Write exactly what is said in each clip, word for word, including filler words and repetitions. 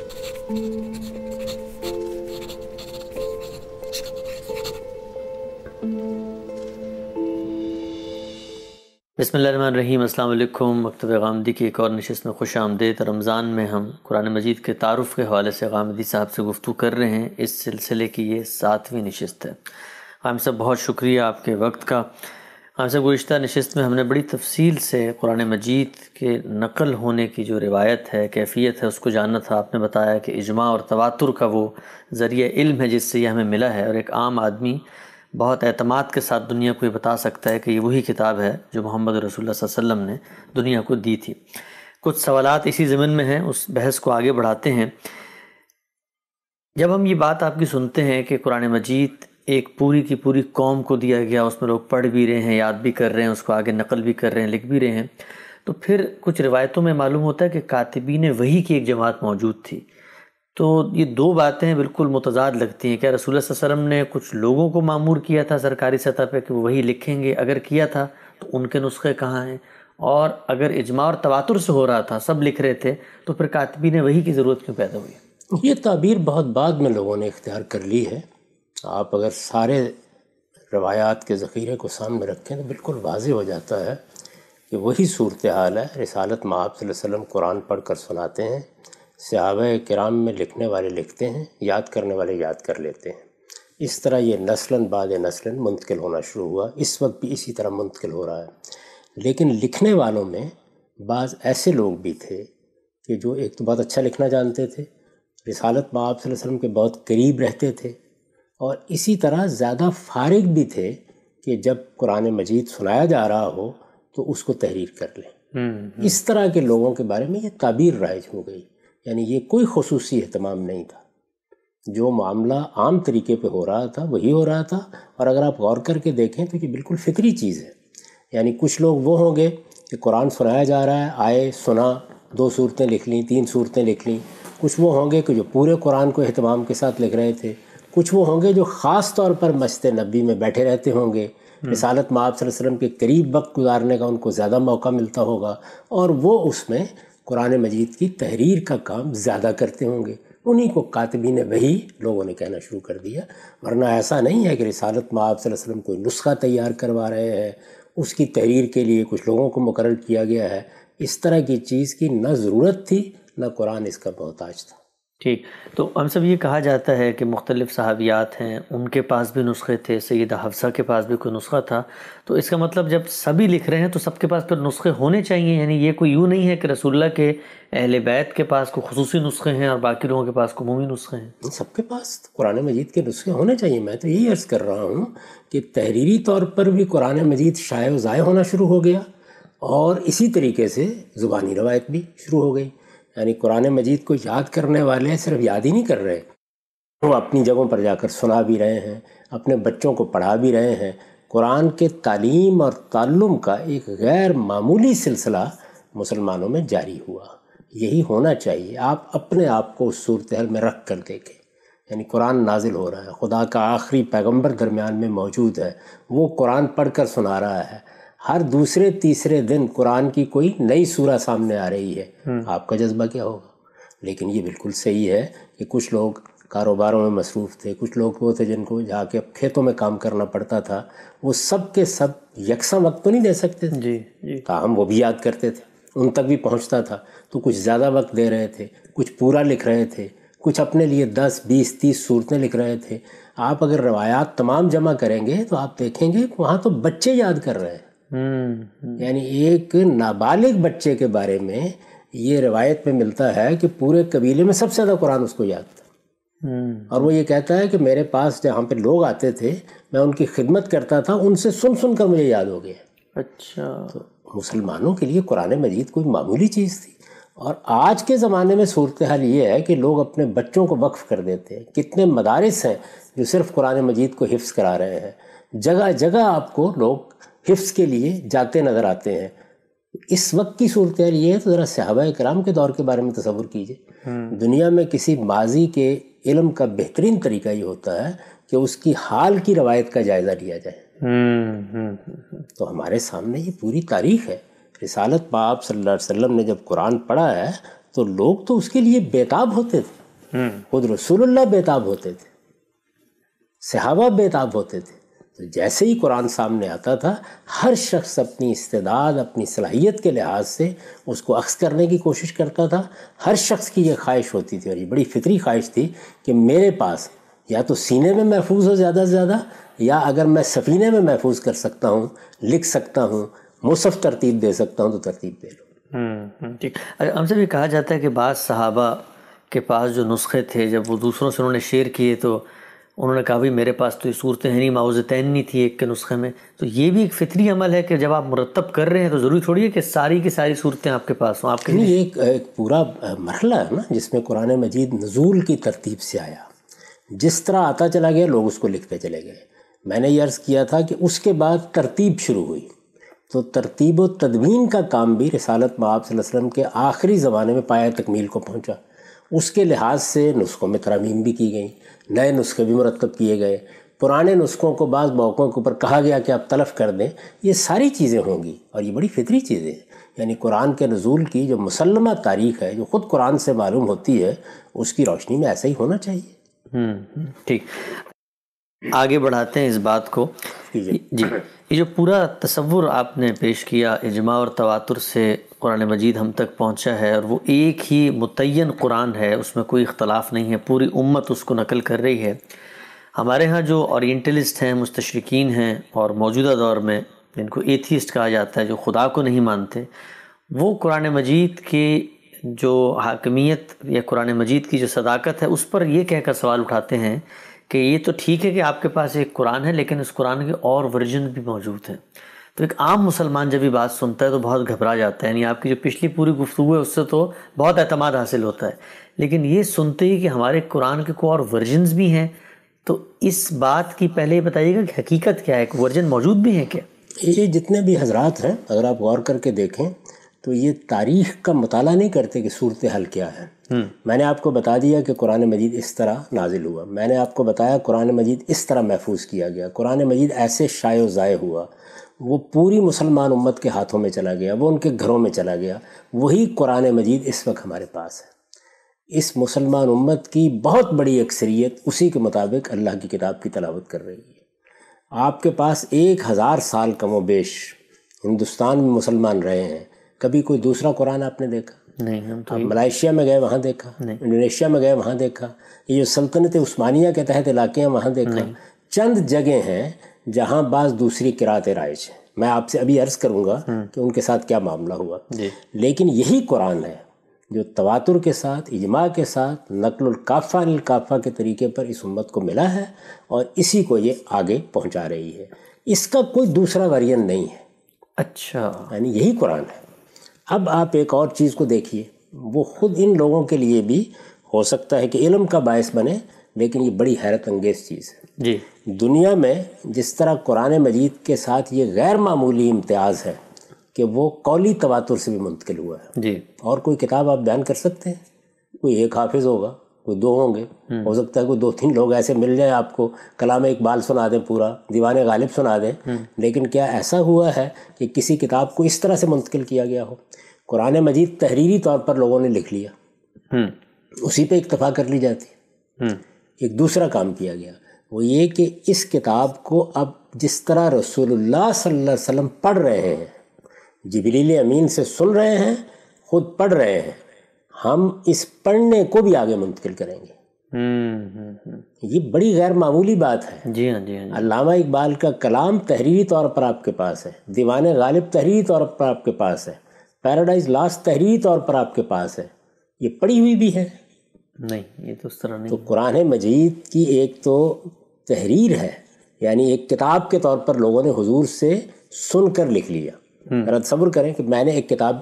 بسم اللہ الرحمن الرحیم۔ السلام علیکم۔ مکتب غامدی کی ایک اور نشست میں خوش آمدید۔ رمضان میں ہم قرآن مجید کے تعارف کے حوالے سے غامدی صاحب سے گفتگو کر رہے ہیں۔ اس سلسلے کی یہ ساتویں نشست ہے۔ غام صاحب بہت شکریہ آپ کے وقت کا۔ غام صاحب، گزشتہ نشست میں ہم نے بڑی تفصیل سے قرآن مجید کے نقل ہونے کی جو روایت ہے، کیفیت ہے، اس کو جاننا تھا۔ آپ نے بتایا کہ اجماع اور تواتر کا وہ ذریعہ علم ہے جس سے یہ ہمیں ملا ہے، اور ایک عام آدمی بہت اعتماد کے ساتھ دنیا کو یہ بتا سکتا ہے کہ یہ وہی کتاب ہے جو محمد رسول اللہ صلی اللہ علیہ وسلم نے دنیا کو دی تھی۔ کچھ سوالات اسی ضمن میں ہیں، اس بحث کو آگے بڑھاتے ہیں۔ جب ہم یہ بات آپ کی سنتے ہیں کہ قرآن مجید ایک پوری کی پوری قوم کو دیا گیا، اس میں لوگ پڑھ بھی رہے ہیں، یاد بھی کر رہے ہیں، اس کو آگے نقل بھی کر رہے ہیں، لکھ بھی رہے ہیں، تو پھر کچھ روایتوں میں معلوم ہوتا ہے کہ کاتبین وحی کی ایک جماعت موجود تھی۔ تو یہ دو باتیں بالکل متضاد لگتی ہیں۔ کیا رسول اللہ صلی اللہ علیہ وسلم نے کچھ لوگوں کو مامور کیا تھا سرکاری سطح پہ کہ وہ وہی لکھیں گے؟ اگر کیا تھا تو ان کے نسخے کہاں ہیں؟ اور اگر اجماع اور تواتر سے ہو رہا تھا، سب لکھ رہے تھے، تو پھر کاتبین وحی کی ضرورت کیوں پیدا ہوئی؟ یہ تعبیر بہت بعد میں لوگوں نے اختیار کر لی ہے۔ آپ اگر سارے روایات کے ذخیرے کو سامنے رکھیں تو بالکل واضح ہو جاتا ہے کہ وہی صورتحال ہے۔ رسالت مآب صلی اللہ علیہ وسلم قرآن پڑھ کر سناتے ہیں، صحابہ کرام میں لکھنے والے لکھتے ہیں، یاد کرنے والے یاد کر لیتے ہیں۔ اس طرح یہ نسلاً بعد نسلاً منتقل ہونا شروع ہوا، اس وقت بھی اسی طرح منتقل ہو رہا ہے۔ لیکن لکھنے والوں میں بعض ایسے لوگ بھی تھے کہ جو ایک تو بہت اچھا لکھنا جانتے تھے، رسالت مآب صلی اللہ علیہ وسلم کے بہت قریب رہتے تھے، اور اسی طرح زیادہ فارغ بھی تھے کہ جب قرآن مجید سنایا جا رہا ہو تو اس کو تحریر کر لیں۔ اس طرح کے لوگوں کے بارے میں یہ تعبیر رائج ہو گئی، یعنی یہ کوئی خصوصی اہتمام نہیں تھا۔ جو معاملہ عام طریقے پہ ہو رہا تھا وہی ہو رہا تھا، اور اگر آپ غور کر کے دیکھیں تو یہ بالکل فکری چیز ہے۔ یعنی کچھ لوگ وہ ہوں گے کہ قرآن سنایا جا رہا ہے، آئے، سنا، دو صورتیں لکھ لیں، تین صورتیں لکھ لیں۔ کچھ وہ ہوں گے کہ جو پورے قرآن کو اہتمام کے ساتھ لکھ رہے تھے، کچھ وہ ہوں گے جو خاص طور پر مسجد نبوی میں بیٹھے رہتے ہوں گے، رسالت مآب صلی اللہ علیہ وسلم کے قریب وقت گزارنے کا ان کو زیادہ موقع ملتا ہوگا، اور وہ اس میں قرآن مجید کی تحریر کا کام زیادہ کرتے ہوں گے۔ انہی کو کاتبین وحی لوگوں نے کہنا شروع کر دیا، ورنہ ایسا نہیں ہے کہ رسالت مآب صلی اللہ علیہ وسلم کوئی نسخہ تیار کروا رہے ہیں، اس کی تحریر کے لیے کچھ لوگوں کو مقرر کیا گیا ہے۔ اس طرح کی چیز کی نہ ضرورت تھی، نہ قرآن اس کا محتاج تھا۔ ٹھیک، تو ہم سب یہ کہا جاتا ہے کہ مختلف صحابیات ہیں، ان کے پاس بھی نسخے تھے، سیدہ حفصہ کے پاس بھی کوئی نسخہ تھا، تو اس کا مطلب جب سبھی لکھ رہے ہیں تو سب کے پاس پھر نسخے ہونے چاہیے۔ یعنی یہ کوئی یوں نہیں ہے کہ رسول اللہ کے اہل بیت کے پاس کوئی خصوصی نسخے ہیں اور باقی لوگوں کے پاس عمومی نسخے ہیں۔ سب کے پاس قرآن مجید کے نسخے ہونے چاہیے۔ میں تو یہی عرض کر رہا ہوں کہ تحریری طور پر بھی قرآن مجید شائع و ضائع ہونا شروع ہو گیا، اور اسی طریقے سے زبانی روایت بھی شروع ہو گئی۔ یعنی قرآن مجید کو یاد کرنے والے صرف یاد ہی نہیں کر رہے، وہ اپنی جگہوں پر جا کر سنا بھی رہے ہیں، اپنے بچوں کو پڑھا بھی رہے ہیں۔ قرآن کے تعلیم اور تعلم کا ایک غیر معمولی سلسلہ مسلمانوں میں جاری ہوا۔ یہی ہونا چاہیے۔ آپ اپنے آپ کو اس صورتحال میں رکھ کر دیکھیں، یعنی قرآن نازل ہو رہا ہے، خدا کا آخری پیغمبر درمیان میں موجود ہے، وہ قرآن پڑھ کر سنا رہا ہے، ہر دوسرے تیسرے دن قرآن کی کوئی نئی سورہ سامنے آ رہی ہے، آپ کا جذبہ کیا ہوگا؟ لیکن یہ بالکل صحیح ہے کہ کچھ لوگ کاروباروں میں مصروف تھے، کچھ لوگ وہ تھے جن کو جا کے کھیتوں میں کام کرنا پڑتا تھا، وہ سب کے سب یکساں وقت تو نہیں دے سکتے تھے، جی جی تاہم وہ بھی یاد کرتے تھے، ان تک بھی پہنچتا تھا، تو کچھ زیادہ وقت دے رہے تھے، کچھ پورا لکھ رہے تھے، کچھ اپنے لیے دس بیس تیس صورتیں لکھ رہے تھے۔ آپ اگر روایات تمام جمع کریں گے تو آپ دیکھیں گے وہاں تو بچے یاد کر رہے ہیں۔ یعنی ایک نابالغ بچے کے بارے میں یہ روایت میں ملتا ہے کہ پورے قبیلے میں سب سے زیادہ قرآن اس کو یاد تھا، اور وہ یہ کہتا ہے کہ میرے پاس جہاں پہ لوگ آتے تھے میں ان کی خدمت کرتا تھا، ان سے سن سن کر مجھے یاد ہو گیا۔ اچھا، تو مسلمانوں کے لیے قرآن مجید کوئی معمولی چیز تھی۔ اور آج کے زمانے میں صورتحال یہ ہے کہ لوگ اپنے بچوں کو وقف کر دیتے ہیں۔ کتنے مدارس ہیں جو صرف قرآن مجید کو حفظ کرا رہے ہیں، جگہ جگہ آپ کو لوگ حفظ کے لیے جاتے نظر آتے ہیں۔ اس وقت کی صورتحال یہ ہے تو ذرا صحابہ کرام کے دور کے بارے میں تصور کیجیے۔ دنیا میں کسی ماضی کے علم کا بہترین طریقہ یہ ہوتا ہے کہ اس کی حال کی روایت کا جائزہ لیا جائے۔ تو ہمارے سامنے یہ پوری تاریخ ہے۔ رسالت مآب صلی اللہ علیہ وسلم نے جب قرآن پڑھا ہے تو لوگ تو اس کے لیے بیتاب ہوتے تھے, خود رسول اللہ بیتاب ہوتے تھے, صحابہ بیتاب ہوتے تھے. تو جیسے ہی قرآن سامنے آتا تھا ہر شخص اپنی استعداد, اپنی صلاحیت کے لحاظ سے اس کو اخذ کرنے کی کوشش کرتا تھا. ہر شخص کی یہ خواہش ہوتی تھی, اور یہ بڑی فطری خواہش تھی کہ میرے پاس یا تو سینے میں محفوظ ہو زیادہ سے زیادہ, یا اگر میں سفینے میں محفوظ کر سکتا ہوں, لکھ سکتا ہوں, مصحف ترتیب دے سکتا ہوں تو ترتیب دے لوں. ٹھیک, ہم سے بھی کہا جاتا ہے کہ بعض صحابہ کے پاس جو نسخے تھے جب وہ دوسروں سے انہوں نے شیئر کیے تو انہوں نے کہا بھی میرے پاس تو یہ صورتیں نہیں, معوذتین نہیں تھی ایک کے نسخے میں. تو یہ بھی ایک فطری عمل ہے کہ جب آپ مرتب کر رہے ہیں تو ضروری تھوڑی ہے کہ ساری کی ساری صورتیں آپ کے پاس ہوں. آپ کے لیے ایک ایک پورا مرحلہ ہے نا جس میں قرآن مجید نزول کی ترتیب سے آیا, جس طرح آتا چلا گیا لوگ اس کو لکھتے چلے گئے. میں نے یہ عرض کیا تھا کہ اس کے بعد ترتیب شروع ہوئی, تو ترتیب و تدوین کا کام بھی رسالت مآب صلی اللہ علیہ وسلم کے آخری زمانے میں پایہ تکمیل کو پہنچا. اس کے لحاظ سے نسخوں میں ترامیم بھی کی گئیں, نئے نسخے بھی مرتب کیے گئے, پرانے نسخوں کو بعض موقعوں کے اوپر کہا گیا کہ آپ تلف کر دیں. یہ ساری چیزیں ہوں گی اور یہ بڑی فطری چیزیں ہیں. یعنی قرآن کے نزول کی جو مسلمہ تاریخ ہے, جو خود قرآن سے معلوم ہوتی ہے, اس کی روشنی میں ایسا ہی ہونا چاہیے. ٹھیک, آگے بڑھاتے ہیں اس بات کو. جی, یہ جو پورا تصور آپ نے پیش کیا اجماع اور تواتر سے قرآن مجید ہم تک پہنچا ہے, اور وہ ایک ہی متعین قرآن ہے, اس میں کوئی اختلاف نہیں ہے, پوری امت اس کو نقل کر رہی ہے. ہمارے ہاں جو اورینٹلسٹ ہیں, مستشرقین ہیں, اور موجودہ دور میں جن کو ایتھیسٹ کہا جاتا ہے, جو خدا کو نہیں مانتے, وہ قرآن مجید کے جو حاکمیت یا قرآن مجید کی جو صداقت ہے اس پر یہ کہہ کر سوال اٹھاتے ہیں کہ یہ تو ٹھیک ہے کہ آپ کے پاس ایک قرآن ہے لیکن اس قرآن کے اور ورژن بھی موجود ہیں. تو ایک عام مسلمان جب یہ بات سنتا ہے تو بہت گھبرا جاتا ہے. یعنی آپ کی جو پچھلی پوری گفتگو ہے اس سے تو بہت اعتماد حاصل ہوتا ہے, لیکن یہ سنتے ہی کہ ہمارے قرآن کے کوئی اور ورژنز بھی ہیں, تو اس بات کی پہلے یہ بتائیے گا کہ حقیقت کیا ہے, ایک ورژن موجود بھی ہیں کیا؟ یہ جتنے بھی حضرات ہیں اگر آپ غور کر کے دیکھیں تو یہ تاریخ کا مطالعہ نہیں کرتے کہ صورتحال کیا ہے. میں نے آپ کو بتا دیا کہ قرآن مجید اس طرح نازل ہوا, میں نے آپ کو بتایا قرآن مجید اس طرح محفوظ کیا گیا, قرآن مجید ایسے شائع و ضائع ہوا, وہ پوری مسلمان امت کے ہاتھوں میں چلا گیا, وہ ان کے گھروں میں چلا گیا. وہی قرآن مجید اس وقت ہمارے پاس ہے. اس مسلمان امت کی بہت بڑی اکثریت اسی کے مطابق اللہ کی کتاب کی تلاوت کر رہی ہے. آپ کے پاس ایک ہزار سال کم و بیش ہندوستان میں مسلمان رہے ہیں, کبھی کوئی دوسرا قرآن آپ نے دیکھا نہیں. ہم تو ملائیشیا میں گئے وہاں دیکھا, انڈونیشیا میں گئے وہاں دیکھا, یہ جو سلطنت عثمانیہ کے تحت علاقے ہیں وہاں دیکھا. چند جگہیں ہیں جہاں بعض دوسری قرأت رائج ہیں. میں آپ سے ابھی عرض کروں گا کہ ان کے ساتھ کیا معاملہ ہوا. لیکن یہی قرآن ہے جو تواتر کے ساتھ, اجماع کے ساتھ, نقل الکافہ عن الکافہ کے طریقے پر اس امت کو ملا ہے, اور اسی کو یہ آگے پہنچا رہی ہے. اس کا کوئی دوسرا ویریئنٹ نہیں ہے. اچھا, یعنی یہی قرآن ہے. اب آپ ایک اور چیز کو دیکھیے, وہ خود ان لوگوں کے لیے بھی ہو سکتا ہے کہ علم کا باعث بنے, لیکن یہ بڑی حیرت انگیز چیز ہے. جی, دنیا میں جس طرح قرآن مجید کے ساتھ یہ غیر معمولی امتیاز ہے کہ وہ قولی تواتر سے بھی منتقل ہوا ہے. جی, اور کوئی کتاب آپ بیان کر سکتے ہیں؟ کوئی ایک حافظ ہوگا, کوئی دو ہوں گے, ہو سکتا ہے کوئی دو تین لوگ ایسے مل جائیں, آپ کو کلام اقبال سنا دیں, پورا دیوان غالب سنا دیں, لیکن کیا ایسا ہوا ہے کہ کسی کتاب کو اس طرح سے منتقل کیا گیا ہو؟ قرآن مجید تحریری طور پر لوگوں نے لکھ لیا, اسی پہ اکتفا کر لی جاتی. ایک دوسرا کام کیا گیا وہ یہ کہ اس کتاب کو اب جس طرح رسول اللہ صلی اللہ علیہ وسلم پڑھ رہے ہیں, جبریل امین سے سن رہے ہیں, خود پڑھ رہے ہیں, ہم اس پڑھنے کو بھی آگے منتقل کریں گے. یہ بڑی غیر معمولی بات ہے. جی ہاں, جی ہاں. علامہ اقبال کا کلام تحریری طور پر آپ کے پاس ہے, دیوان غالب تحریری طور پر آپ کے پاس ہے, پیراڈائز لاسٹ تحریری طور پر آپ کے پاس ہے. یہ پڑھی ہوئی بھی ہے نہیں, یہ تو اس طرح نہیں. تو قرآن مجید کی ایک تو تحریر ہے, یعنی ایک کتاب کے طور پر لوگوں نے حضور سے سن کر لکھ لیا. ذرا تصور کریں کہ میں نے ایک کتاب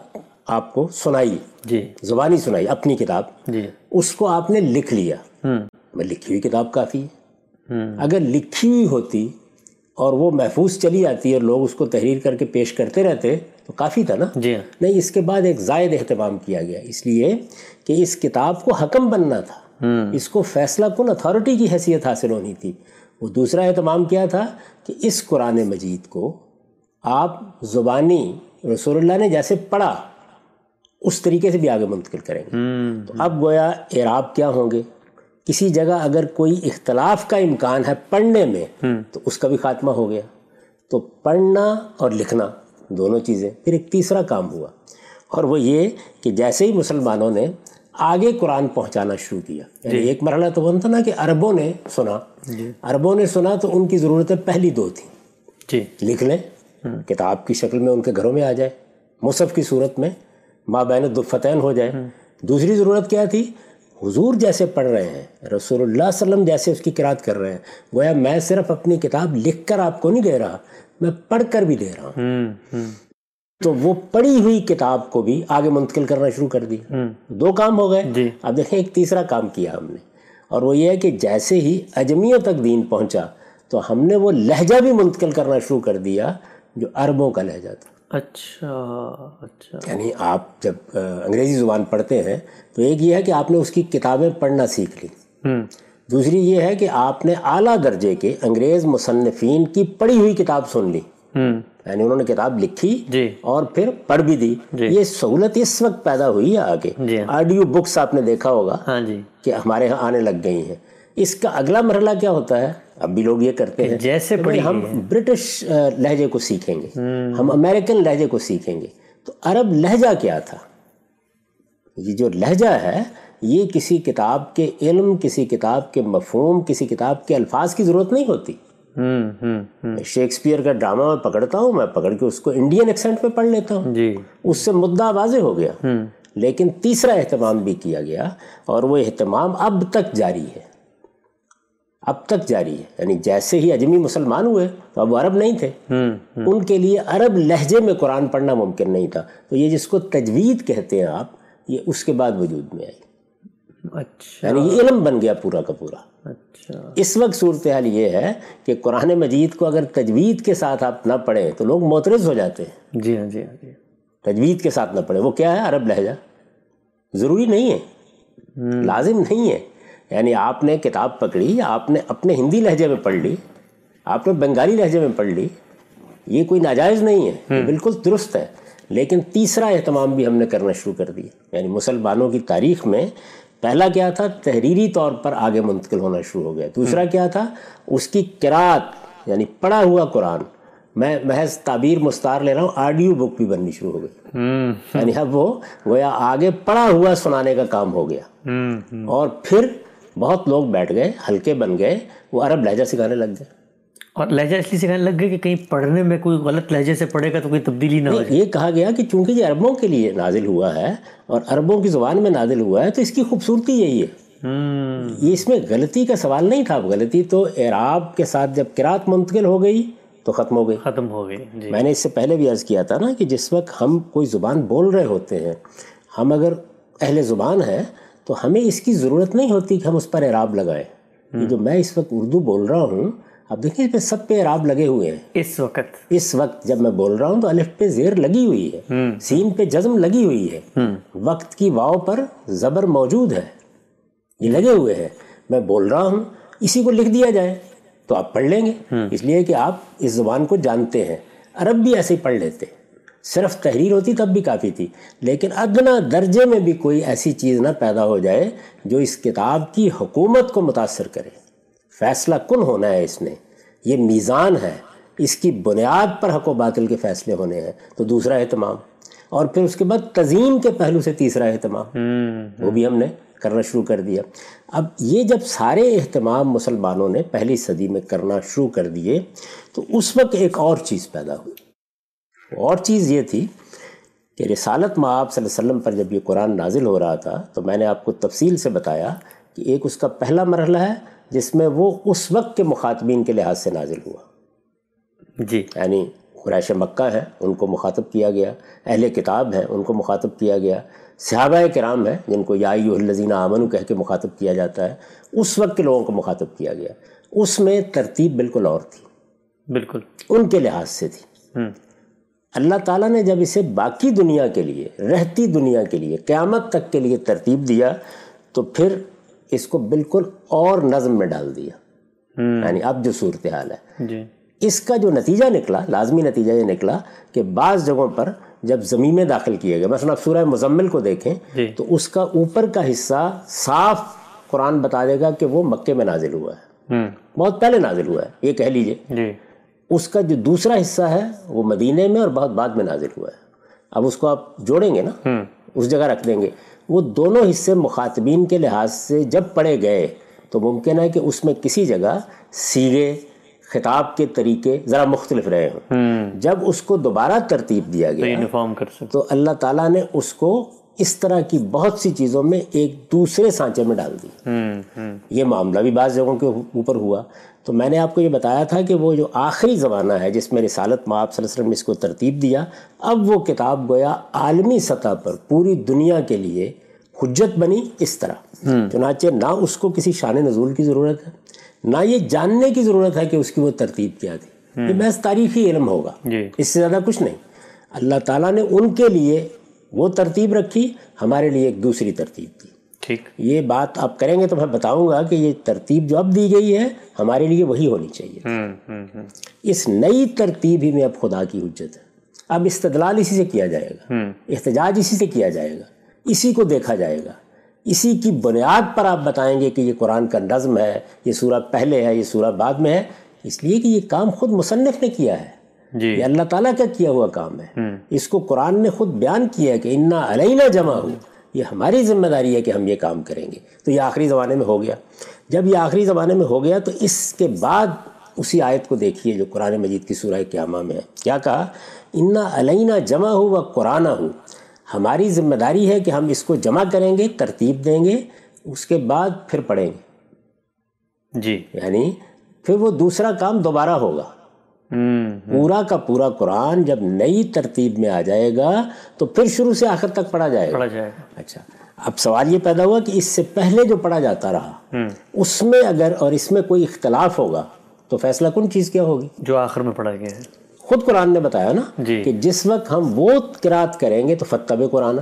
آپ کو سنائی, جی, زبانی سنائی اپنی کتاب, جی, اس کو آپ نے لکھ لیا. میں لکھی ہوئی کتاب کافی ہے. اگر لکھی ہوئی ہوتی اور وہ محفوظ چلی آتی اور لوگ اس کو تحریر کر کے پیش کرتے رہتے تو کافی تھا نا. جی, نہیں, اس کے بعد ایک زائد اہتمام کیا گیا, اس لیے کہ اس کتاب کو حکم بننا تھا, اس کو فیصلہ کن اتھارٹی کی حیثیت حاصل ہونی تھی. وہ دوسرا اہتمام کیا تھا کہ اس قرآن مجید کو آپ زبانی رسول اللہ نے جیسے پڑھا اس طریقے سے بھی آگے منتقل کریں گے. تو اب گویا اعراب کیا ہوں گے. کسی جگہ اگر کوئی اختلاف کا امکان ہے پڑھنے میں تو اس کا بھی خاتمہ ہو گیا. تو پڑھنا اور لکھنا دونوں چیزیں. پھر ایک تیسرا کام ہوا اور وہ یہ کہ جیسے ہی مسلمانوں نے آگے قرآن پہنچانا شروع کیا, یعنی ایک مرحلہ تو وہ تھا نا کہ عربوں نے سنا, عربوں نے سنا تو ان کی ضرورتیں پہلی دو تھیں, لکھ لیں کتاب کی شکل میں ان کے گھروں میں آ جائے, مصحف کی صورت میں مابین دفتین ہو جائے. دوسری ضرورت کیا تھی, حضور جیسے پڑھ رہے ہیں, رسول اللہ صلی اللہ علیہ وسلم جیسے اس کی قرات کر رہے ہیں. گویا میں صرف اپنی کتاب لکھ کر آپ کو نہیں دے رہا, میں پڑھ کر بھی دے رہا ہوں. تو وہ پڑھی ہوئی کتاب کو بھی آگے منتقل کرنا شروع کر دی. دو کام ہو گئے. اب دیکھیں ایک تیسرا کام کیا ہم نے, اور وہ یہ ہے کہ جیسے ہی اجمیوں تک دین پہنچا تو ہم نے وہ لہجہ بھی منتقل کرنا شروع کر دیا جو عربوں کا لہجہ تھا. اچھا اچھا. یعنی آپ جب انگریزی زبان پڑھتے ہیں تو ایک یہ ہے کہ آپ نے اس کی کتابیں پڑھنا سیکھ لی, دوسری یہ ہے کہ آپ نے اعلیٰ درجے کے انگریز مصنفین کی پڑھی ہوئی کتاب سن لی, یعنی انہوں نے کتاب لکھی اور پھر پڑھ بھی دی. یہ سہولت اس وقت پیدا ہوئی ہے آگے. آڈیو بکس آپ نے دیکھا ہوگا کہ ہمارے ہاں آنے لگ گئی ہیں. اس کا اگلا مرحلہ کیا ہوتا ہے, اب بھی لوگ یہ کرتے ہیں جیسے پڑھی ہم برٹش لہجے کو سیکھیں گے, ہم امریکن لہجے کو سیکھیں گے. تو عرب لہجہ کیا تھا, یہ جو لہجہ ہے یہ کسی کتاب کے علم, کسی کتاب کے مفہوم, کسی کتاب کے الفاظ کی ضرورت نہیں ہوتی. شیکسپیر کا ڈرامہ میں پکڑتا ہوں, میں پکڑ کے اس کو انڈین ایکسنٹ میں پڑھ لیتا ہوں, اس سے مدعا واضح ہو گیا. لیکن تیسرا اہتمام بھی کیا گیا اور وہ اہتمام اب تک جاری ہے, اب تک جاری ہے. یعنی جیسے ہی عجمی مسلمان ہوئے تو اب وہ عرب نہیں تھے, ان کے لیے عرب لہجے میں قرآن پڑھنا ممکن نہیں تھا. تو یہ جس کو تجوید کہتے ہیں آپ, یہ اس کے بعد وجود میں آئی. اچھا. یعنی یہ علم بن گیا پورا کا پورا. اچھا. اس وقت صورتحال یہ ہے کہ قرآن مجید کو اگر تجوید کے ساتھ آپ نہ پڑھیں تو لوگ معترض ہو جاتے ہیں. جی ہاں جی ہاں جی. تجوید کے ساتھ نہ پڑھیں, وہ کیا ہے عرب لہجہ, ضروری نہیں ہے, لازم نہیں ہے. یعنی آپ نے کتاب پکڑی, آپ نے اپنے ہندی لہجے میں پڑھ لی, آپ نے بنگالی لہجے میں پڑھ لی, یہ کوئی ناجائز نہیں ہے, یہ بالکل درست ہے. لیکن تیسرا اہتمام بھی ہم نے کرنا شروع کر دیا. یعنی مسلمانوں کی تاریخ میں پہلا کیا تھا, تحریری طور پر آگے منتقل ہونا شروع ہو گیا. دوسرا کیا تھا, اس کی قرات, یعنی پڑھا ہوا قرآن, میں محض تعبیر مستار لے رہا ہوں, آڈیو بک بھی بننی شروع ہو گئی. یعنی اب وہ گویا آگے پڑھا ہوا سنانے کا کام ہو گیا. اور پھر بہت لوگ بیٹھ گئے, ہلکے بن گئے, وہ عرب لہجہ سکھانے لگ گئے. اور لہجہ اس لیے سکھانے لگ گئے کہ کہیں پڑھنے میں کوئی غلط لہجے سے پڑھے گا تو کوئی تبدیلی نہ ہو. یہ کہا گیا کہ چونکہ یہ عربوں کے لیے نازل ہوا ہے اور عربوں کی زبان میں نازل ہوا ہے تو اس کی خوبصورتی یہی ہے. یہ اس میں غلطی کا سوال نہیں تھا. غلطی تو اعراب کے ساتھ جب قرات منتقل ہو گئی تو ختم ہو گئی, ختم ہو گئی. میں نے اس سے پہلے بھی عرض کیا تھا نا کہ جس وقت ہم کوئی زبان بول رہے ہوتے ہیں, ہم اگر اہل زبان ہیں تو ہمیں اس کی ضرورت نہیں ہوتی کہ ہم اس پر اعراب لگائیں. یہ جو میں اس وقت اردو بول رہا ہوں, اب دیکھیں اس پہ سب پہ اعراب لگے ہوئے ہیں. اس وقت اس وقت جب میں بول رہا ہوں تو الف پہ زیر لگی ہوئی ہے, سین پہ جزم لگی ہوئی ہے, وقت کی واو پر زبر موجود ہے, یہ لگے ہوئے ہیں. میں بول رہا ہوں, اسی کو لکھ دیا جائے تو آپ پڑھ لیں گے, اس لیے کہ آپ اس زبان کو جانتے ہیں. عرب بھی ایسے ہی پڑھ لیتے, صرف تحریر ہوتی تب بھی کافی تھی. لیکن ادنا درجے میں بھی کوئی ایسی چیز نہ پیدا ہو جائے جو اس کتاب کی حکومت کو متاثر کرے. فیصلہ کن ہونا ہے اس نے, یہ میزان ہے, اس کی بنیاد پر حق و باطل کے فیصلے ہونے ہیں. تو دوسرا اہتمام, اور پھر اس کے بعد تزئین کے پہلو سے تیسرا اہتمام, وہ بھی ہم نے کرنا شروع کر دیا. اب یہ جب سارے اہتمام مسلمانوں نے پہلی صدی میں کرنا شروع کر دیے تو اس وقت ایک اور چیز پیدا ہوئی. اور چیز یہ تھی کہ رسالت مآب صلی اللہ علیہ وسلم پر جب یہ قرآن نازل ہو رہا تھا تو میں نے آپ کو تفصیل سے بتایا کہ ایک اس کا پہلا مرحلہ ہے جس میں وہ اس وقت کے مخاطبین کے لحاظ سے نازل ہوا. جی. یعنی قریش مکہ ہیں, ان کو مخاطب کیا گیا, اہل کتاب ہیں, ان کو مخاطب کیا گیا, صحابہ کرام ہیں جن کو یا ایھا الذین آمنوا کہہ کے مخاطب کیا جاتا ہے, اس وقت کے لوگوں کو مخاطب کیا گیا. اس میں ترتیب بالکل اور تھی, بالکل ان کے لحاظ سے تھی. اللہ تعالیٰ نے جب اسے باقی دنیا کے لیے, رہتی دنیا کے لیے, قیامت تک کے لیے ترتیب دیا تو پھر اس کو بالکل اور نظم میں ڈال دیا. یعنی اب جو صورتحال ہے, اس کا جو نتیجہ نکلا لازمی نتیجہ یہ نکلا کہ بعض جگہوں پر جب زمین میں داخل کیے گئے، مثلا آپ سورہ مزمل کو دیکھیں تو اس کا اوپر کا حصہ صاف قرآن بتا دے گا کہ وہ مکے میں نازل ہوا ہے، بہت پہلے نازل ہوا ہے، یہ کہہ لیجئے۔ اس کا جو دوسرا حصہ ہے وہ مدینے میں اور بہت بعد میں نازل ہوا ہے۔ اب اس کو آپ جوڑیں گے نا، اس جگہ رکھ دیں گے، وہ دونوں حصے مخاطبین کے لحاظ سے جب پڑھے گئے تو ممکن ہے کہ اس میں کسی جگہ سیغے خطاب کے طریقے ذرا مختلف رہے ہوں۔ جب اس کو دوبارہ ترتیب دیا گیا تو اللہ تعالیٰ نے اس کو اس طرح کی بہت سی چیزوں میں ایک دوسرے سانچے میں ڈال دی۔ یہ معاملہ بھی بعض جگہوں کے اوپر ہوا۔ تو میں نے آپ کو یہ بتایا تھا کہ وہ جو آخری زمانہ ہے جس میں رسالت مآب صلی اللہ علیہ وسلم نے اس کو ترتیب دیا، اب وہ کتاب گویا عالمی سطح پر پوری دنیا کے لیے حجت بنی اس طرح۔ چنانچہ نہ اس کو کسی شان نزول کی ضرورت ہے، نہ یہ جاننے کی ضرورت ہے کہ اس کی وہ ترتیب کیا تھی، یہ محض تاریخی علم ہوگا، اس سے زیادہ کچھ نہیں۔ اللہ تعالیٰ نے ان کے لیے وہ ترتیب رکھی، ہمارے لیے ایک دوسری ترتیب دی۔ ٹھیک، یہ بات آپ کریں گے تو میں بتاؤں گا کہ یہ ترتیب جو اب دی گئی ہے ہمارے لیے وہی ہونی چاہیے۔ اس نئی ترتیب ہی میں اب خدا کی حجت ہے۔ اب استدلال اسی سے کیا جائے گا، احتجاج اسی سے کیا جائے گا، اسی کو دیکھا جائے گا، اسی کی بنیاد پر آپ بتائیں گے کہ یہ قرآن کا نظم ہے، یہ سورہ پہلے ہے، یہ سورہ بعد میں ہے، اس لیے کہ یہ کام خود مصنف نے کیا ہے، یہ اللہ تعالیٰ کا کیا ہوا کام ہے۔ اس کو قرآن نے خود بیان کیا ہے کہ انا علینا جمع ہو، یہ ہماری ذمہ داری ہے کہ ہم یہ کام کریں گے۔ تو یہ آخری زمانے میں ہو گیا۔ جب یہ آخری زمانے میں ہو گیا تو اس کے بعد اسی آیت کو دیکھیے جو قرآن مجید کی سورہ قیامہ میں ہے، کیا کہا، انا علینا جمع ہو و قرآن ہو، ہماری ذمہ داری ہے کہ ہم اس کو جمع کریں گے، ترتیب دیں گے، اس کے بعد پھر پڑھیں گے۔ جی، یعنی پھر وہ دوسرا کام دوبارہ ہوگا۔ پورا کا پورا قرآن جب نئی ترتیب میں آ جائے گا تو پھر شروع سے آخر تک پڑھا جائے گا۔ اچھا، اب سوال یہ پیدا ہوا کہ اس سے پہلے جو پڑھا جاتا رہا اس میں اگر اور اس میں کوئی اختلاف ہوگا تو فیصلہ کن چیز کیا ہوگی؟ جو آخر میں پڑھا گیا ہے، خود قرآن نے بتایا نا کہ جس وقت ہم وہ قرات کریں گے تو فتب قرآن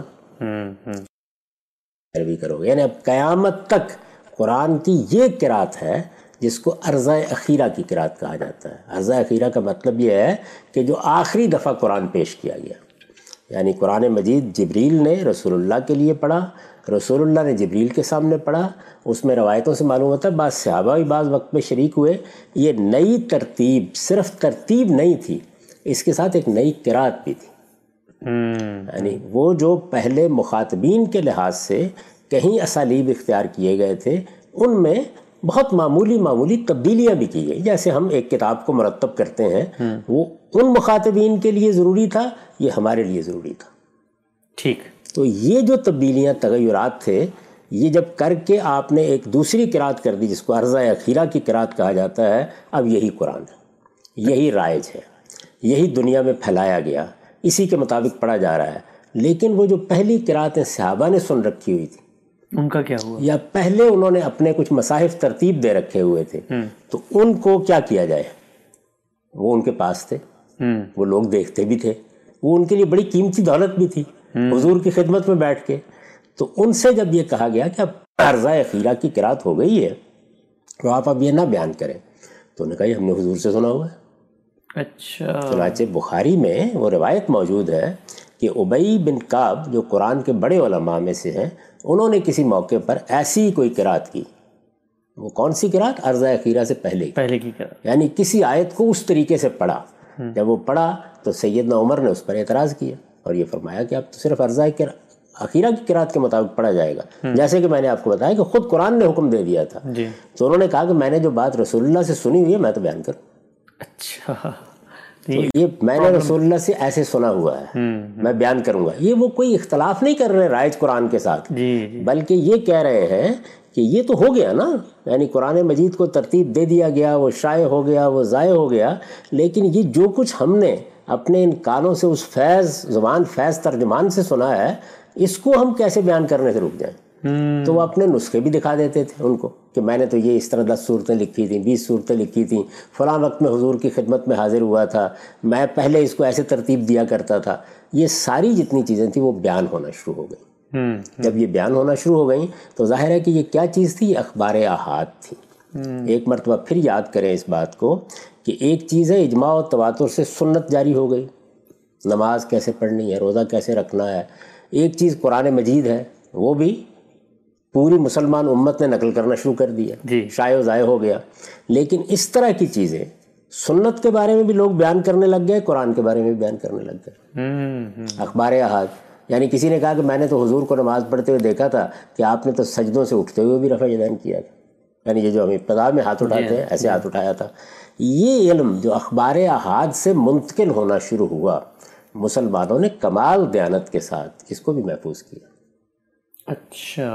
عربی کرو گے، یعنی اب قیامت تک قرآن کی یہ قرات ہے جس کو عرضہ اخیرہ کی قرات کہا جاتا ہے۔ عرضہ اخیرہ کا مطلب یہ ہے کہ جو آخری دفعہ قرآن پیش کیا گیا، یعنی قرآن مجید جبریل نے رسول اللہ کے لیے پڑھا، رسول اللہ نے جبریل کے سامنے پڑھا۔ اس میں روایتوں سے معلوم ہوتا ہے بعض صحابہ بھی بعض وقت میں شریک ہوئے۔ یہ نئی ترتیب صرف ترتیب نہیں تھی، اس کے ساتھ ایک نئی قرات بھی تھی، یعنی وہ جو پہلے مخاطبین کے لحاظ سے کہیں اسالیب اختیار کیے گئے تھے ان میں بہت معمولی معمولی تبدیلیاں بھی کی گئی۔ جیسے ہم ایک کتاب کو مرتب کرتے ہیں، وہ ان مخاطبین کے لیے ضروری تھا، یہ ہمارے لیے ضروری تھا۔ ٹھیک، تو یہ جو تبدیلیاں تغیرات تھے، یہ جب کر کے آپ نے ایک دوسری قرات کر دی جس کو عرضہ اخیرہ کی قرات کہا جاتا ہے۔ اب یہی قرآن ہے، یہی رائج ہے، یہی دنیا میں پھیلایا گیا، اسی کے مطابق پڑھا جا رہا ہے۔ لیکن وہ جو پہلی قراتیں صحابہ نے سن رکھی ہوئی تھی ان کا کیا ہوا؟ یا پہلے انہوں نے اپنے کچھ مصاحف ترتیب دے رکھے ہوئے تھے، تو ان کو کیا کیا جائے؟ وہ ان کے پاس تھے، وہ لوگ دیکھتے بھی تھے، وہ ان کے لیے بڑی قیمتی دولت بھی تھی حضور کی خدمت میں بیٹھ کے۔ تو ان سے جب یہ کہا گیا کہ اب عرضہ اخیرہ کی قرات ہو گئی ہے تو آپ اب یہ نہ بیان کریں، تو انہوں نے کہا یہ ہم نے حضور سے سنا ہوا ہے۔ اچھا، چنانچہ بخاری میں وہ روایت موجود ہے کہ ابی بن کعب جو قرآن کے بڑے علماء میں سے ہیں، انہوں نے کسی موقع پر ایسی کوئی قرات کی۔ وہ کون سی قرات؟ عرضہ اخیرہ سے پہلے پہلے کی قرات، یعنی کسی آیت کو اس طریقے سے پڑھا۔ جب وہ پڑھا تو سیدنا عمر نے اس پر اعتراض کیا اور یہ فرمایا کہ اب تو صرف عرضہ اخیرہ کی قرات کے مطابق پڑھا جائے گا، جیسے کہ میں نے آپ کو بتایا کہ خود قرآن نے حکم دے دیا تھا۔ تو انہوں نے کہا کہ میں نے جو بات رسول اللہ سے سنی ہوئی ہے میں تو بیان کروں۔ اچھا، یہ میں نے رسول اللہ سے ایسے سنا ہوا ہے، میں بیان کروں گا۔ یہ وہ کوئی اختلاف نہیں کر رہے رائج قرآن کے ساتھ، بلکہ یہ کہہ رہے ہیں کہ یہ تو ہو گیا نا، یعنی قرآن مجید کو ترتیب دے دیا گیا، وہ شائع ہو گیا، وہ ضائع ہو گیا، لیکن یہ جو کچھ ہم نے اپنے ان کانوں سے اس فیض زبان فیض ترجمان سے سنا ہے، اس کو ہم کیسے بیان کرنے سے رک جائیں۔ تو وہ اپنے نسخے بھی دکھا دیتے تھے ان کو کہ میں نے تو یہ اس طرح دس صورتیں لکھی تھیں، بیس صورتیں لکھی تھیں، فلاں وقت میں حضور کی خدمت میں حاضر ہوا تھا، میں پہلے اس کو ایسے ترتیب دیا کرتا تھا۔ یہ ساری جتنی چیزیں تھیں وہ بیان ہونا شروع ہو گئیں۔ جب یہ بیان ہونا شروع ہو گئیں تو ظاہر ہے کہ یہ کیا چیز تھی؟ یہ اخبار احاد تھی۔ ایک مرتبہ پھر یاد کریں اس بات کو کہ ایک چیز ہے اجماع و تواتر سے سنت جاری ہو گئی، نماز کیسے پڑھنی ہے، روزہ کیسے رکھنا ہے، ایک چیز قرآن مجید ہے وہ بھی پوری مسلمان امت نے نقل کرنا شروع کر دیا، جی شائع و ضائع ہو گیا. لیکن اس طرح کی چیزیں سنت کے بارے میں بھی لوگ بیان کرنے لگ گئے، قرآن کے بارے میں بھی بیان کرنے لگ گئے. اخبار احاد، یعنی کسی نے کہا کہ میں نے تو حضور کو نماز پڑھتے ہوئے دیکھا تھا کہ آپ نے تو سجدوں سے اٹھتے ہوئے بھی رفع یدین کیا تھا، یعنی یہ جو ہم ابتدا میں ہاتھ اٹھاتے ہیں ایسے ہاتھ اٹھایا تھا. یہ علم جو اخبار احاد سے منتقل ہونا شروع ہوا، مسلمانوں نے کمال دیانت کے ساتھ اس کو بھی محفوظ کیا. اچھا،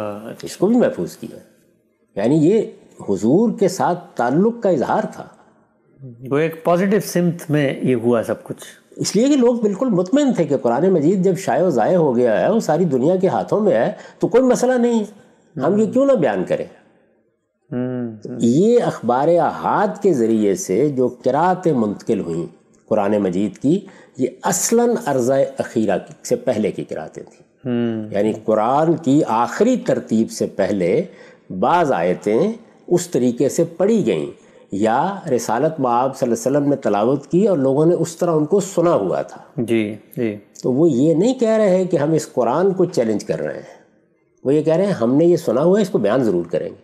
اس کو بھی محفوظ کیا، یعنی یہ حضور کے ساتھ تعلق کا اظہار تھا، وہ ایک پازیٹیو سمت میں یہ ہوا سب کچھ، اس لیے کہ لوگ بالکل مطمئن تھے کہ قرآن مجید جب شائع و ضائع ہو گیا ہے، وہ ساری دنیا کے ہاتھوں میں ہے، تو کوئی مسئلہ نہیں، ہم یہ کیوں نہ بیان کریں. یہ اخبار احاد کے ذریعے سے جو قراتیں منتقل ہوئیں قرآن مجید کی، یہ اصلاً ارضۂ اخیرہ سے پہلے کی قراتیں تھیں. یعنی قرآن کی آخری ترتیب سے پہلے بعض آیتیں اس طریقے سے پڑھی گئیں یا رسالت مآب صلی اللہ علیہ وسلم نے تلاوت کی اور لوگوں نے اس طرح ان کو سنا ہوا تھا. جی جی، تو وہ یہ نہیں کہہ رہے ہیں کہ ہم اس قرآن کو چیلنج کر رہے ہیں، وہ یہ کہہ رہے ہیں ہم نے یہ سنا ہوا ہے، اس کو بیان ضرور کریں گے.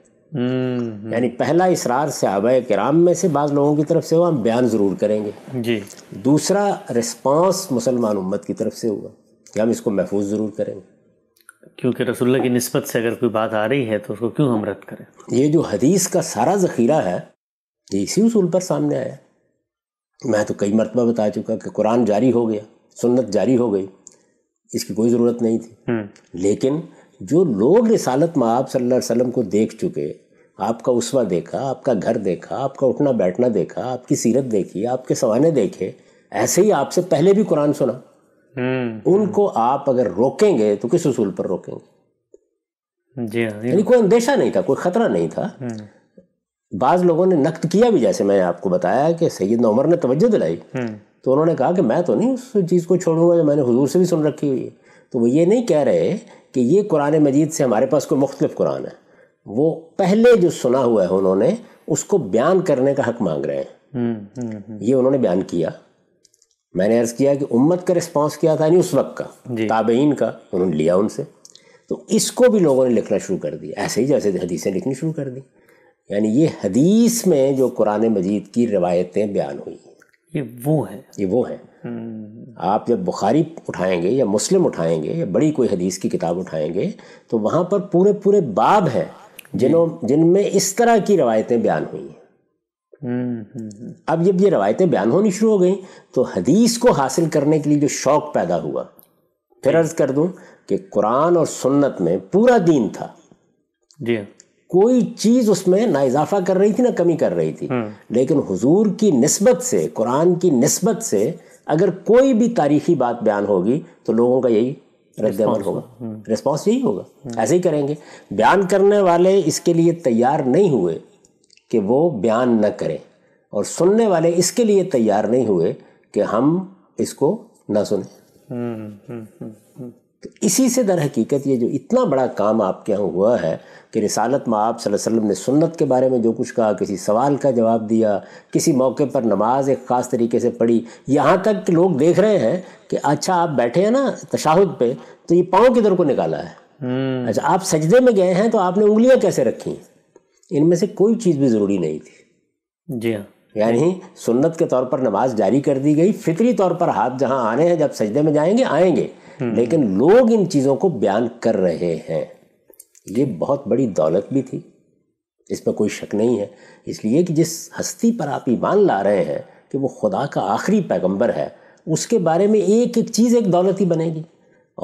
یعنی پہلا اصرار صحابہ کرام میں سے بعض لوگوں کی طرف سے ہوا، ہم بیان ضرور کریں گے. جی، دوسرا رسپانس مسلمان امت کی طرف سے ہوا کہ ہم اس کو محفوظ ضرور کریں گے، کیونکہ رسول اللہ کی نسبت سے اگر کوئی بات آ رہی ہے تو اس کو کیوں ہم رد کریں. یہ جو حدیث کا سارا ذخیرہ ہے یہ اسی اصول پر سامنے آیا. میں تو کئی مرتبہ بتا چکا کہ قرآن جاری ہو گیا، سنت جاری ہو گئی، اس کی کوئی ضرورت نہیں تھی. لیکن جو لوگ رسالت مآب صلی اللہ علیہ وسلم کو دیکھ چکے، آپ کا اسوہ دیکھا، آپ کا گھر دیکھا، آپ کا اٹھنا بیٹھنا دیکھا، آپ کی سیرت دیکھی، آپ کے سوانے دیکھے، ایسے ہی آپ سے پہلے بھی قرآن سنا، ان کو آپ اگر روکیں گے تو کس اصول پر روکیں گے؟ جی، یعنی کوئی اندیشہ نہیں تھا، کوئی خطرہ نہیں تھا. بعض لوگوں نے نقد کیا بھی، جیسے میں نے آپ کو بتایا کہ سیدنا عمر نے توجہ دلائی تو انہوں نے کہا کہ میں تو نہیں اس چیز کو چھوڑوں گا جو میں نے حضور سے بھی سن رکھی ہوئی ہے. تو وہ یہ نہیں کہہ رہے کہ یہ قرآن مجید سے ہمارے پاس کوئی مختلف قرآن ہے، وہ پہلے جو سنا ہوا ہے انہوں نے اس کو بیان کرنے کا حق مانگ رہے ہیں. یہ انہوں نے بیان کیا. میں نے عرض کیا کہ امت کا رسپانس کیا تھا، یعنی اس وقت کا تابعین کا، انہوں نے لیا ان سے، تو اس کو بھی لوگوں نے لکھنا شروع کر دیا، ایسے ہی جیسے حدیثیں لکھنی شروع کر دی. یعنی یہ حدیث میں جو قرآن مجید کی روایتیں بیان ہوئی ہیں یہ وہ ہیں یہ وہ ہیں آپ جب بخاری اٹھائیں گے یا مسلم اٹھائیں گے یا بڑی کوئی حدیث کی کتاب اٹھائیں گے تو وہاں پر پورے پورے باب ہیں جنہوں جن میں اس طرح کی روایتیں بیان ہوئی ہیں. اب جب یہ روایتیں بیان ہونی شروع ہو گئیں تو حدیث کو حاصل کرنے کے لیے جو شوق پیدا ہوا، پھر عرض کر دوں کہ قرآن اور سنت میں پورا دین تھا، جی کوئی چیز اس میں نہ اضافہ کر رہی تھی نہ کمی کر رہی تھی. لیکن حضور کی نسبت سے، قرآن کی نسبت سے اگر کوئی بھی تاریخی بات بیان ہوگی تو لوگوں کا یہی رد عمل ہوگا، رسپانس یہی ہوگا، ایسے ہی کریں گے. بیان کرنے والے اس کے لیے تیار نہیں ہوئے کہ وہ بیان نہ کریں، اور سننے والے اس کے لیے تیار نہیں ہوئے کہ ہم اس کو نہ سنیں. تو اسی سے در حقیقت یہ جو اتنا بڑا کام آپ کے یہاں ہوا ہے کہ رسالت مآب صلی اللہ علیہ وسلم نے سنت کے بارے میں جو کچھ کہا، کسی سوال کا جواب دیا، کسی موقع پر نماز ایک خاص طریقے سے پڑھی، یہاں تک کہ لوگ دیکھ رہے ہیں کہ اچھا آپ بیٹھے ہیں نا تشہد پہ تو یہ پاؤں کدھر کو نکالا ہے، اچھا آپ سجدے میں گئے ہیں تو آپ نے انگلیاں کیسے رکھی ہیں، ان میں سے کوئی چیز بھی ضروری نہیں تھی. جی ہاں، یعنی سنت کے طور پر نماز جاری کر دی گئی، فطری طور پر ہاتھ جہاں آنے ہیں جب سجدے میں جائیں گے آئیں گے، لیکن لوگ ان چیزوں کو بیان کر رہے ہیں. یہ بہت بڑی دولت بھی تھی، اس میں کوئی شک نہیں ہے، اس لیے کہ جس ہستی پر آپ ایمان لا رہے ہیں کہ وہ خدا کا آخری پیغمبر ہے، اس کے بارے میں ایک ایک چیز ایک دولت ہی بنے گی.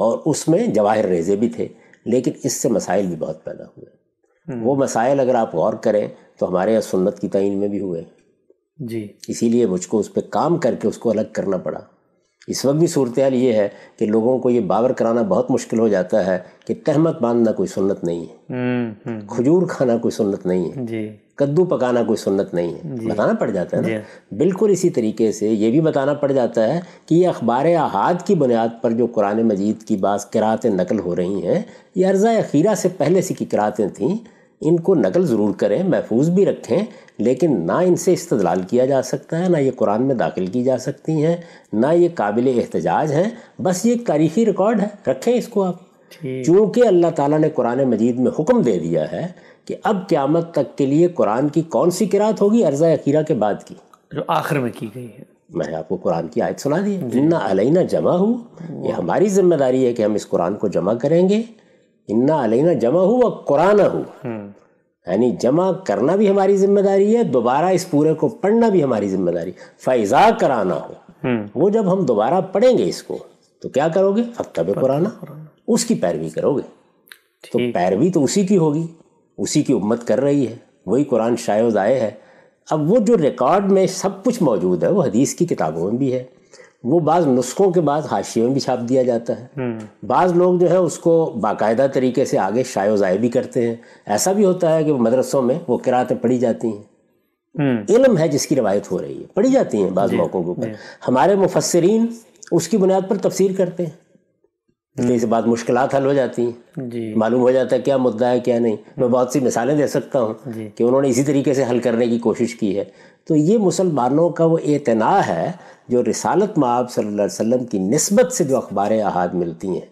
اور اس میں جواہر ریزے بھی تھے، لیکن اس سے مسائل بھی بہت پیدا ہوئے. وہ مسائل اگر آپ غور کریں تو ہمارے یہاں سنت کی تعین میں بھی ہوئے. جی، اسی لیے مجھ کو اس پہ کام کر کے اس کو الگ کرنا پڑا. اس وقت بھی صورتحال یہ ہے کہ لوگوں کو یہ باور کرانا بہت مشکل ہو جاتا ہے کہ تہمت باندھنا کوئی سنت نہیں ہے، کھجور کھانا کوئی سنت نہیں ہے، جی کدو پکانا کوئی سنت نہیں ہے. بتانا پڑ جاتا ہے نا. بالکل اسی طریقے سے یہ بھی بتانا پڑ جاتا ہے کہ یہ اخبار احاد کی بنیاد پر جو قرآن مجید کی بعض قراتیں نقل ہو رہی ہیں، یہ عرضۂ اخیرہ سے پہلے سے کی قراتیں تھیں، ان کو نقل ضرور کریں, محفوظ بھی رکھیں, لیکن نہ ان سے استدلال کیا جا سکتا ہے, نہ یہ قرآن میں داخل کی جا سکتی ہیں, نہ یہ قابل احتجاج ہیں. بس یہ ایک تاریخی ریکارڈ ہے, رکھیں اس کو آپ. چونکہ اللہ تعالیٰ نے قرآن مجید میں حکم دے دیا ہے کہ اب قیامت تک کے لیے قرآن کی کون سی قرأت ہوگی, عرضہ اخیرہ کے بعد کی, جو آخر میں کی گئی ہے. میں نے آپ کو قرآن کی آیت سنا دی, انا علینا جمع ہو, یہ ہماری ذمہ داری ہے کہ ہم اس قرآن کو جمع کریں گے. انا علینا جمع ہو اور قرآن ہو, یعنی جمع کرنا بھی ہماری ذمہ داری ہے, دوبارہ اس پورے کو پڑھنا بھی ہماری ذمہ داری. فیضا کرانا ہو, وہ جب ہم دوبارہ پڑھیں گے اس کو تو کیا کرو گے, فقہ قرآن, اس کی پیروی کرو گے. تو پیروی تو اسی کی ہوگی, اسی کی امت کر رہی ہے, وہی قرآن شائع و ضائع ہے. اب وہ جو ریکارڈ میں سب کچھ موجود ہے وہ حدیث کی کتابوں میں بھی ہے, وہ بعض نسخوں کے بعض حاشیوں میں بھی چھاپ دیا جاتا ہے, بعض لوگ جو ہے اس کو باقاعدہ طریقے سے آگے شائع و ضائع بھی کرتے ہیں. ایسا بھی ہوتا ہے کہ مدرسوں میں وہ قرأتیں پڑھی جاتی ہیں, علم ہے جس کی روایت ہو رہی ہے, پڑھی جاتی ہیں بعض موقعوں کے اوپر. ہمارے مفسرین اس کی بنیاد پر تفسیر کرتے ہیں, اس بات مشکلات حل ہو جاتی ہیں, معلوم ہو جاتا ہے کیا مدعا ہے کیا نہیں. میں بہت سی مثالیں دے سکتا ہوں کہ انہوں نے اسی طریقے سے حل کرنے کی کوشش کی ہے. تو یہ مسلمانوں کا وہ اعتناع ہے جو رسالت مآب صلی اللہ علیہ وسلم کی نسبت سے جو اخبار احاد ملتی ہیں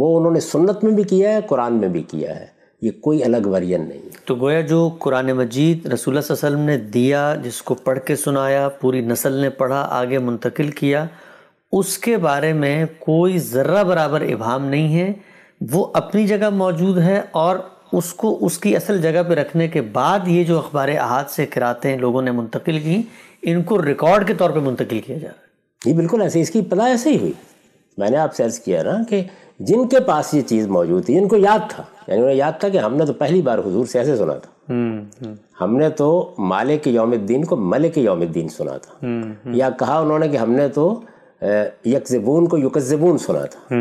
وہ انہوں نے سنت میں بھی کیا ہے, قرآن میں بھی کیا ہے, یہ کوئی الگ ورژن نہیں. تو گویا جو قرآن مجید رسول اللہ صلی اللہ علیہ وسلم نے دیا, جس کو پڑھ کے سنایا, پوری نسل نے پڑھا, آگے منتقل کیا, اس کے بارے میں کوئی ذرہ برابر ابہام نہیں ہے, وہ اپنی جگہ موجود ہے. اور اس کو اس کی اصل جگہ پہ رکھنے کے بعد یہ جو اخبار احاد سے قرأتیں لوگوں نے منتقل کی, ان کو ریکارڈ کے طور پہ منتقل کیا جا رہا ہے. یہ بالکل ایسے, اس کی پتہ ایسے ہی ہوئی. میں نے آپ سے عرض کیا نا کہ جن کے پاس یہ چیز موجود تھی, ان کو یاد تھا, یعنی انہیں یاد تھا کہ ہم نے تو پہلی بار حضور سے ایسے سنا تھا, ہم نے تو مالک یوم الدین کو ملک یوم الدین سنا تھا, یا کہا انہوں نے کہ ہم نے تو یکذبون کو یکذبون سنا تھا,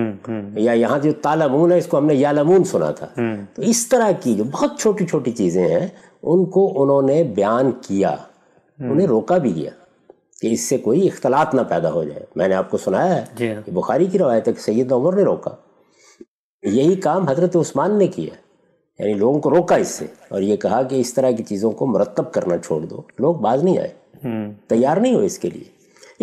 یا یہاں جو تالمون ہے اس کو ہم نے یالمون سنا تھا. تو اس طرح کی جو بہت چھوٹی چھوٹی چیزیں ہیں ان کو انہوں نے بیان کیا, انہیں روکا بھی گیا کہ اس سے کوئی اختلاط نہ پیدا ہو جائے. میں نے آپ کو سنایا ہے کہ بخاری کی روایت ہے کہ سیدنا عمر نے روکا, یہی کام حضرت عثمان نے کیا, یعنی لوگوں کو روکا اس سے, اور یہ کہا کہ اس طرح کی چیزوں کو مرتب کرنا چھوڑ دو. لوگ باز نہیں آئے, تیار نہیں ہوئے اس کے لیے.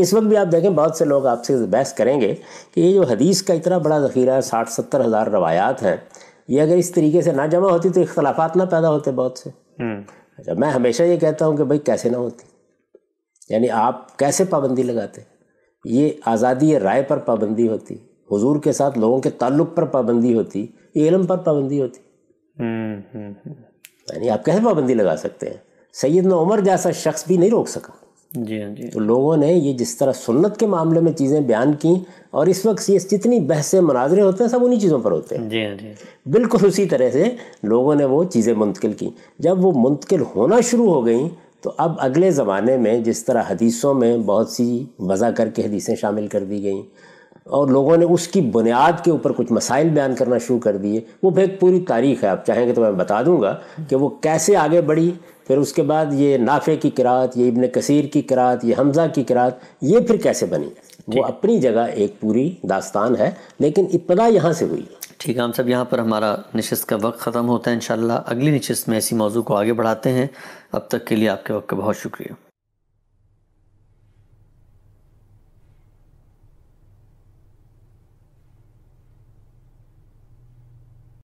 اس وقت بھی آپ دیکھیں بہت سے لوگ آپ سے بحث کریں گے کہ یہ جو حدیث کا اتنا بڑا ذخیرہ ہے, ساٹھ ستر ہزار روایات ہیں, یہ اگر اس طریقے سے نہ جمع ہوتی تو اختلافات نہ پیدا ہوتے بہت سے. اچھا, میں ہمیشہ یہ کہتا ہوں کہ بھائی کیسے نہ ہوتی, یعنی آپ کیسے پابندی لگاتے, یہ آزادی رائے پر پابندی ہوتی, حضور کے ساتھ لوگوں کے تعلق پر پابندی ہوتی, علم پر پابندی ہوتی, یعنی آپ کیسے پابندی لگا سکتے ہیں. سیدنا عمر جیسا شخص بھی نہیں روک سکا. جی ہاں جی. تو لوگوں نے یہ جس طرح سنت کے معاملے میں چیزیں بیان کیں, اور اس وقت یہ جتنی بحثیں مناظرے ہوتے ہیں سب انہی چیزوں پر ہوتے ہیں. جی ہاں جی. بالکل اسی طرح سے لوگوں نے وہ چیزیں منتقل کیں. جب وہ منتقل ہونا شروع ہو گئیں تو اب اگلے زمانے میں جس طرح حدیثوں میں بہت سی وضع کر کے حدیثیں شامل کر دی گئیں, اور لوگوں نے اس کی بنیاد کے اوپر کچھ مسائل بیان کرنا شروع کر دیے, وہ ایک پوری تاریخ ہے, آپ چاہیں گے تو میں بتا دوں گا کہ وہ کیسے آگے بڑھی. پھر اس کے بعد یہ نافع کی قرأت, یہ ابن کثیر کی قرأت, یہ حمزہ کی قرأت, یہ پھر کیسے بنی, وہ اپنی جگہ ایک پوری داستان ہے, لیکن ابتدا یہاں سے ہوئی. ٹھیک ہے, ہم سب یہاں پر ہمارا نشست کا وقت ختم ہوتا ہے. انشاءاللہ اگلی نشست میں اسی موضوع کو آگے بڑھاتے ہیں. اب تک کے لیے آپ کے وقت کا بہت شکریہ.